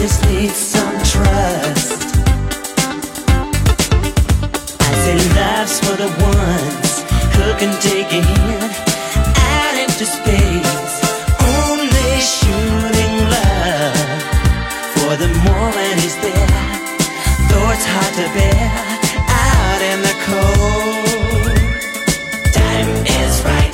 just needs some trust. I say life's for the ones who can take a hand out into space. Only shooting love for the moment is there, though it's hard to bear out in the cold. Time is right.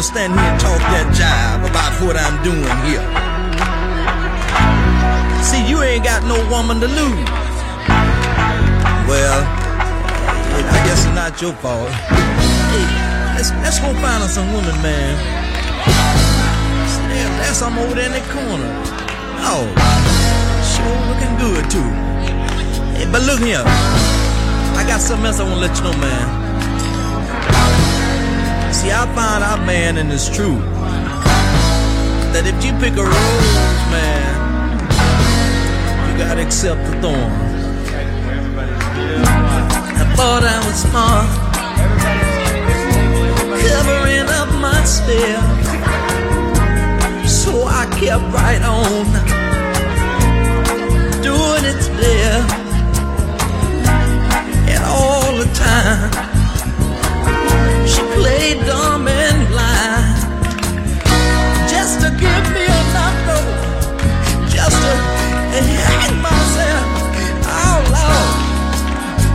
Stand here and talk that jive about what I'm doing here. See, you ain't got no woman to lose. Well, I guess it's not your fault. Hey, let's go find us some women, man. See, that's I'm over there in the corner. Oh, sure looking good too. Hey, but look here, I got something else I want to let you know, man. See, I found out, man, and it's true, that if you pick a rose, man, you gotta accept the thorn. I thought I was smart, up right on, doing it today and all the time. She played dumb and blind just to give me a number, just to hang myself. Oh Lord,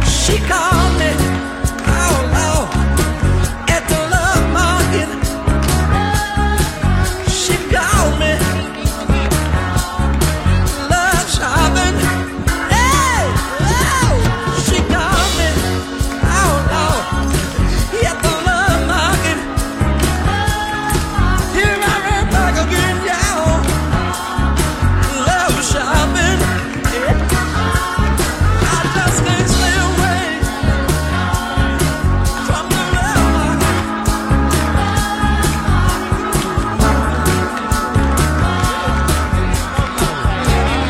she called me. Oh Lord, at the love market, she called me. Love shopping, hey, oh, she called me. Oh Lord, at the love market. Here I am back again, y'all. Love shopping, yeah. I just can't stay away from the love market. All the good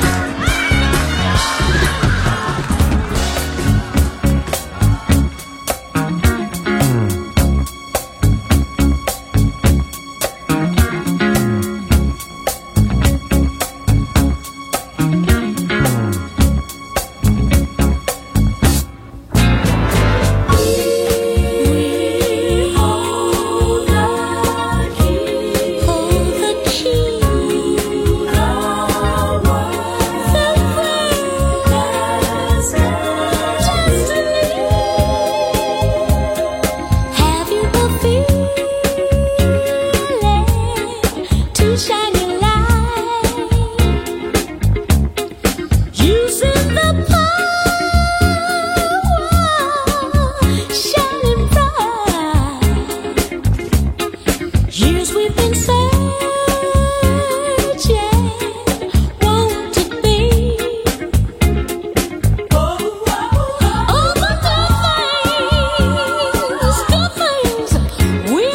things, we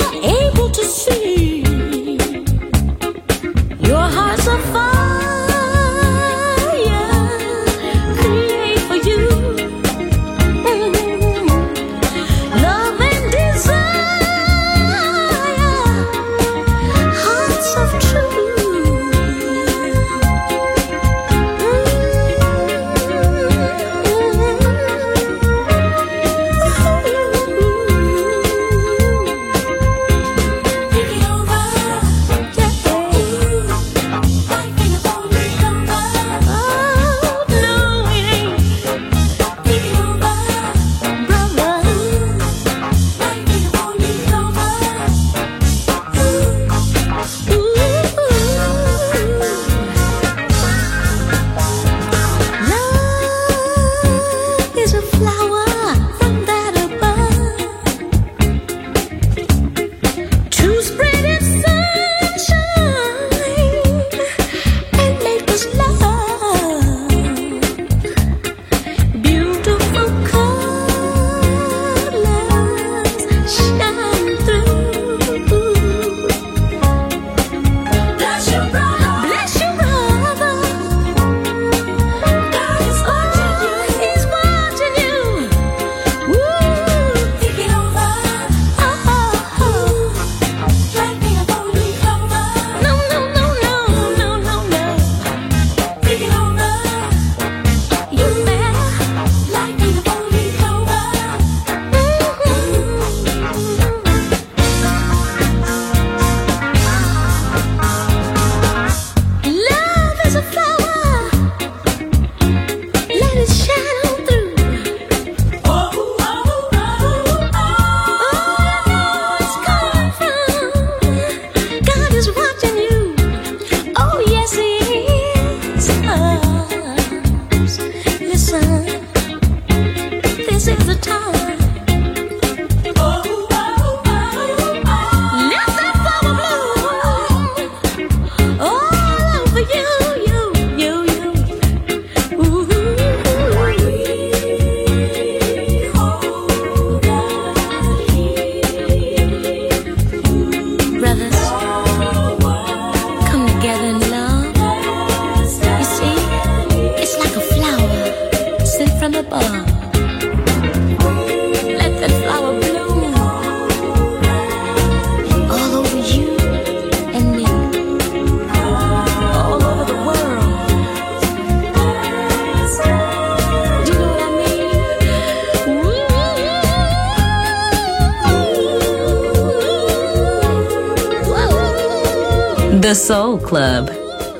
The Soul Club.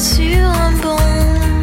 Sur un banc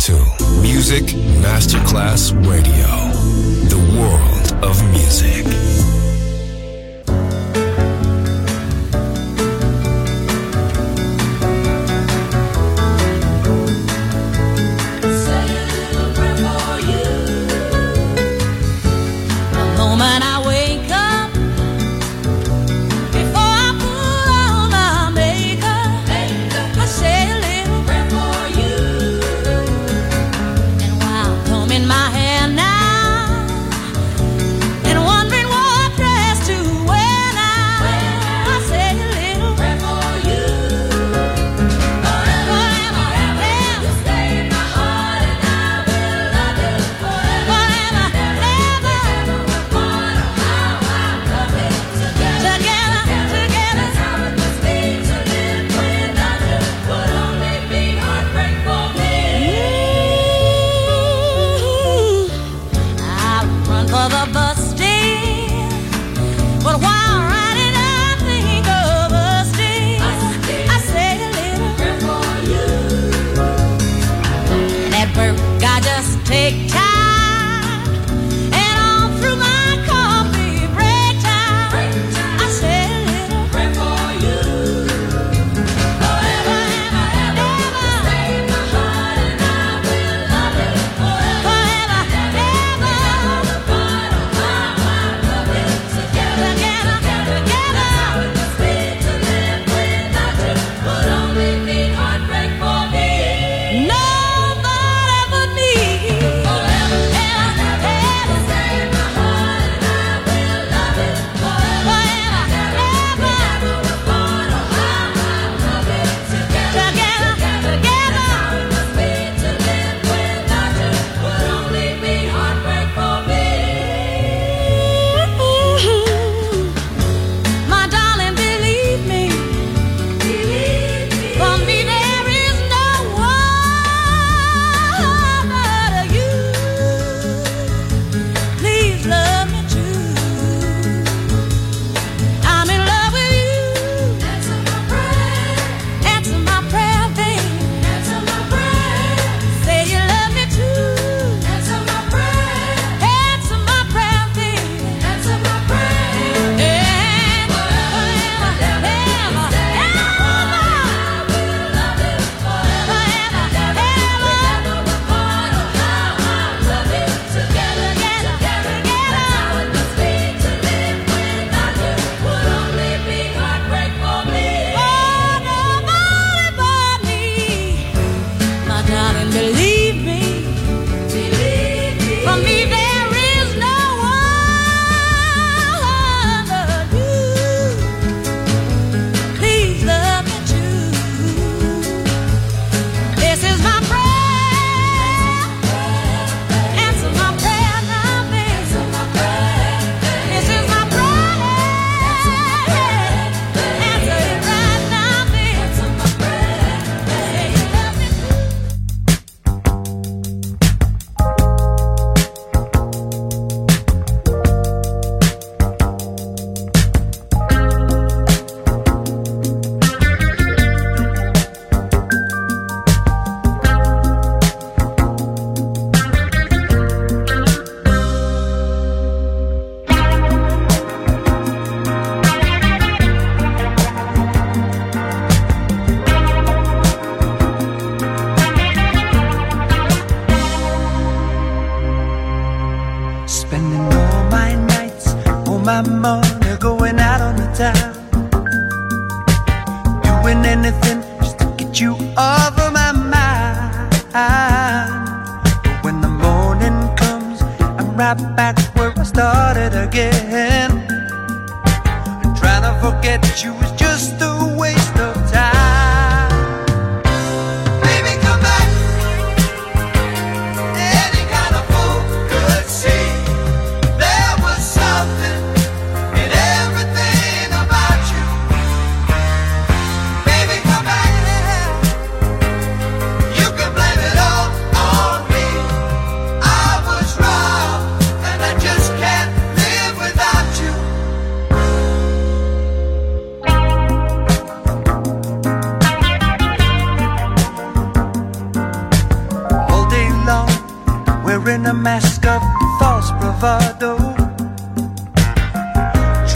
to Music Masterclass Radio, the world of music.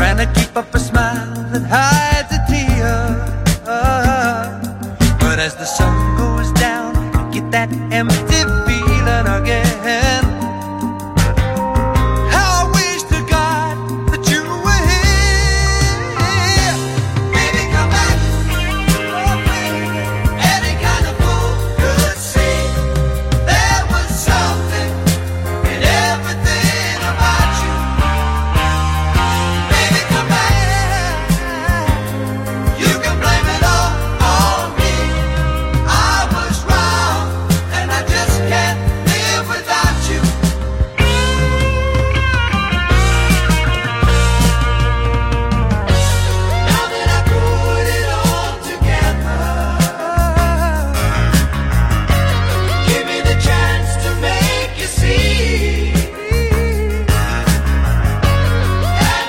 trying to keep up a smile that hides a tear. But as the sun goes down, I get that empty feeling again. How I wish to God that you were here. Baby, come back, oh baby. Any kind of fool could see there was something in everything about you. Baby, come back. You can blame it all on me. I was wrong, and I just can't live without you. Now that I put it all together, give me the chance to make you see that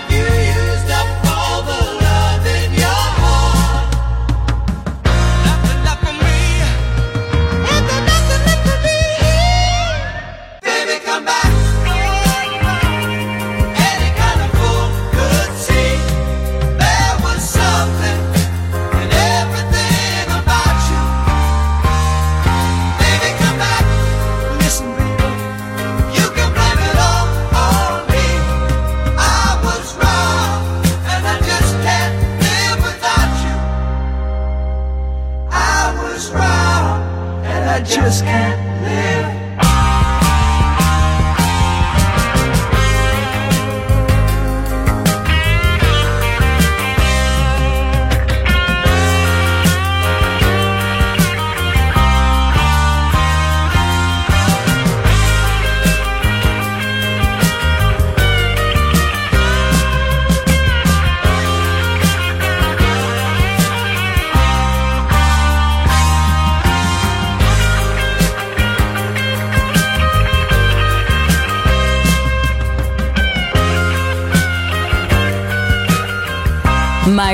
you used up all the love in your heart. Nothing left for me, nothing left for me. Baby, come back. Any kind of fool could see there was something in everything about you. Baby, come back. Listen, baby. You can blame it all on me. I was wrong, and I just can't live without you. I was wrong, and I just can't live. My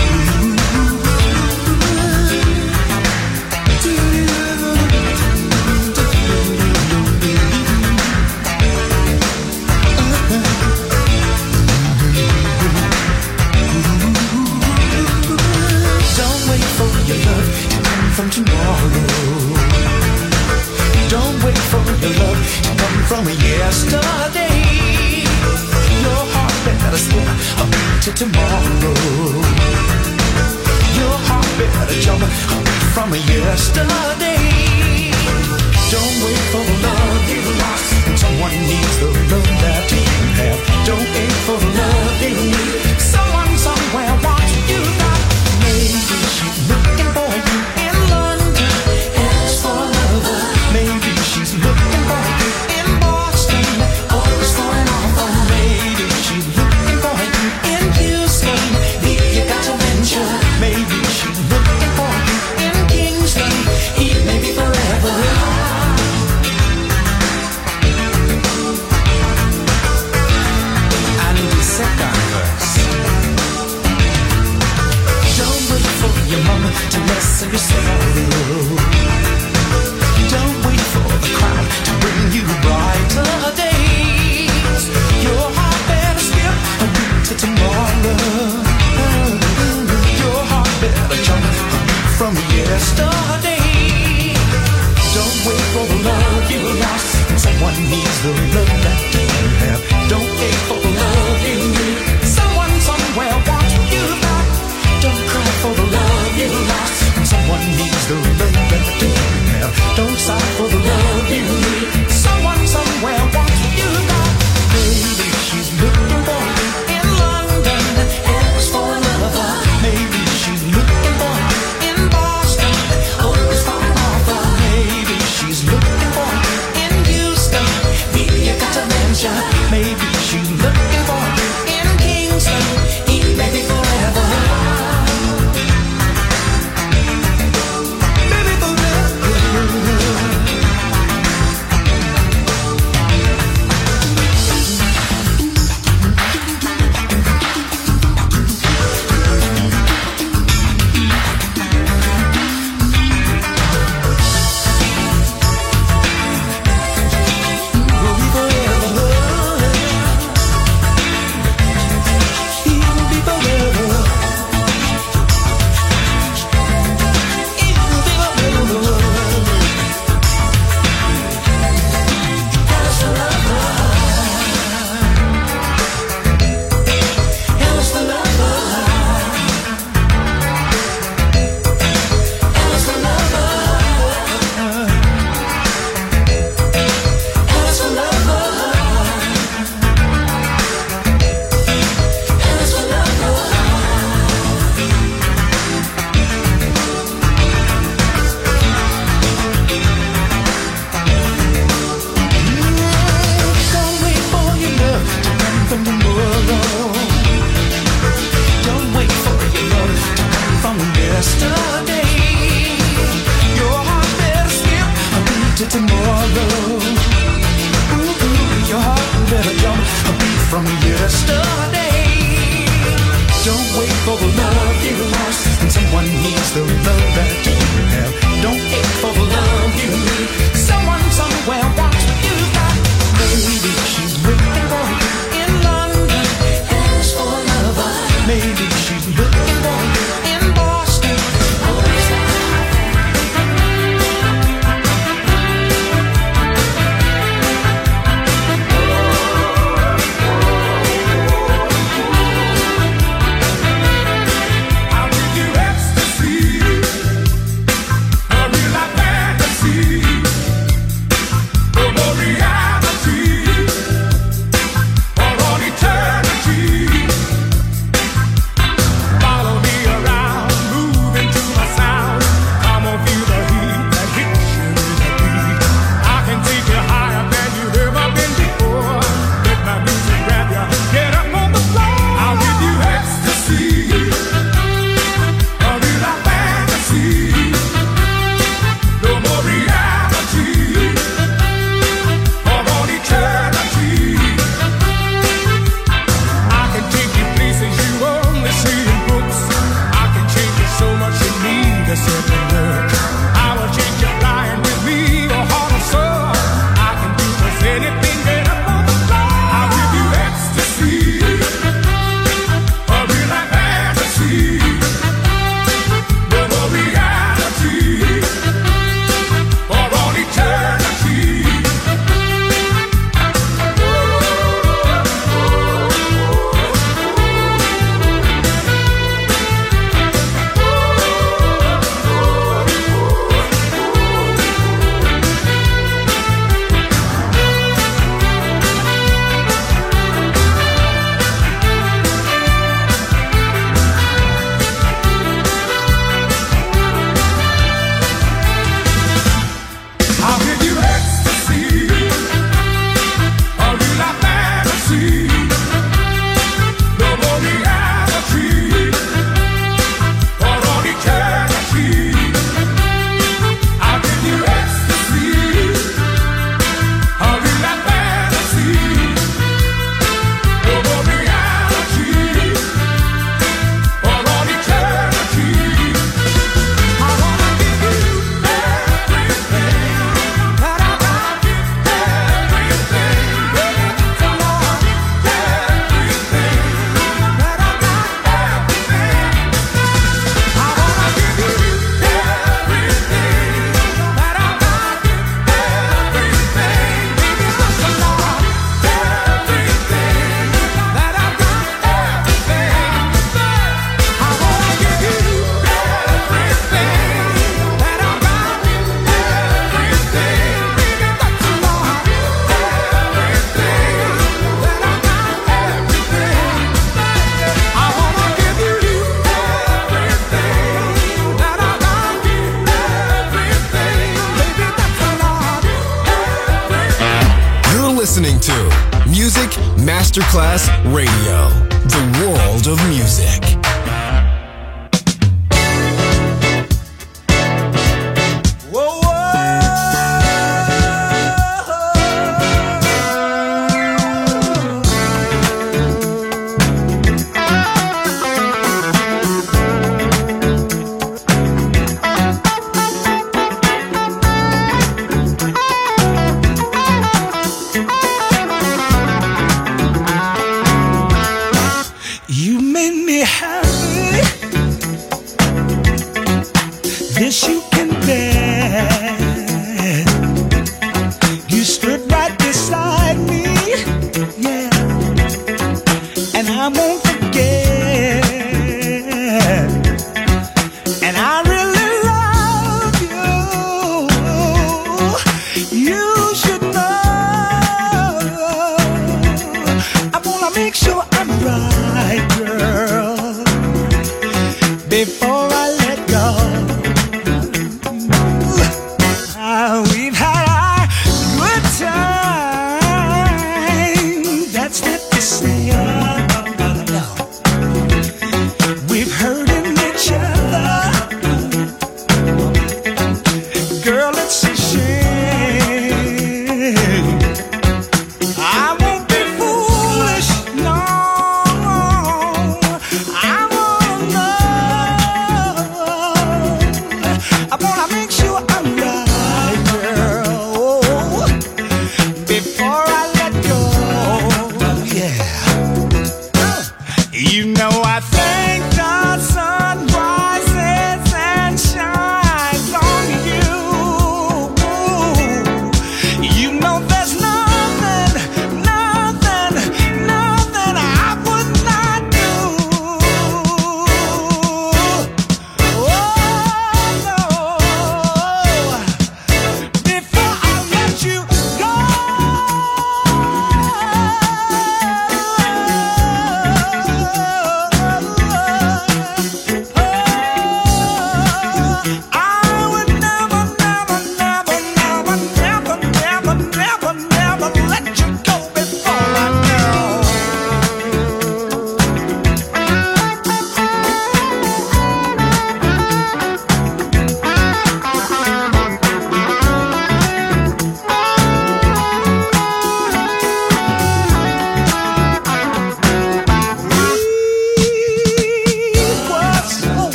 Don't wait for your love to come from tomorrow. Don't wait for your love to come from yesterday. Your heart better skip up to tomorrow. Your heart better jump up from yesterday. Don't wait for love you lost, and someone needs the love that you have. Don't wait for love you need, someone somewhere wants you not. Maybe she's looking for you in London, ask for love. Maybe she's looking for you in Boston, always for an offer. Maybe she's looking for you in Houston, if you got to venture. Maybe she's looking for you in Kingston, it may be forever. And the second verse. Don't wait for your mama to lessen your sorrow. Don't wait for the crowd to bring you brighter days. Your heart better skip a beat to tomorrow. Your heart better jump a beat from yesterday. Don't wait for the love you lost, and someone needs the love that you have. Don't wait for the love you need, someone somewhere wants you back. Don't cry for the love you lost, and someone needs the love that you have. Don't sigh for the love you need, someone somewhere wants you back. Maybe she's looking for you in London, ask for another. Maybe she's looking for you in Boston, always for an offer. Maybe she's looking for you in Houston, be your guy. Don't wait for the love you lost. And someone needs the love that you have. Don't wait for the love you need. Someone somewhere wants what you got. Maybe she's looking for you in London. Ask for love. Maybe she's looking for you in Boston. Masterclass Radio, the world of music. Whoa, before I let go.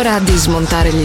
ora di smontare gli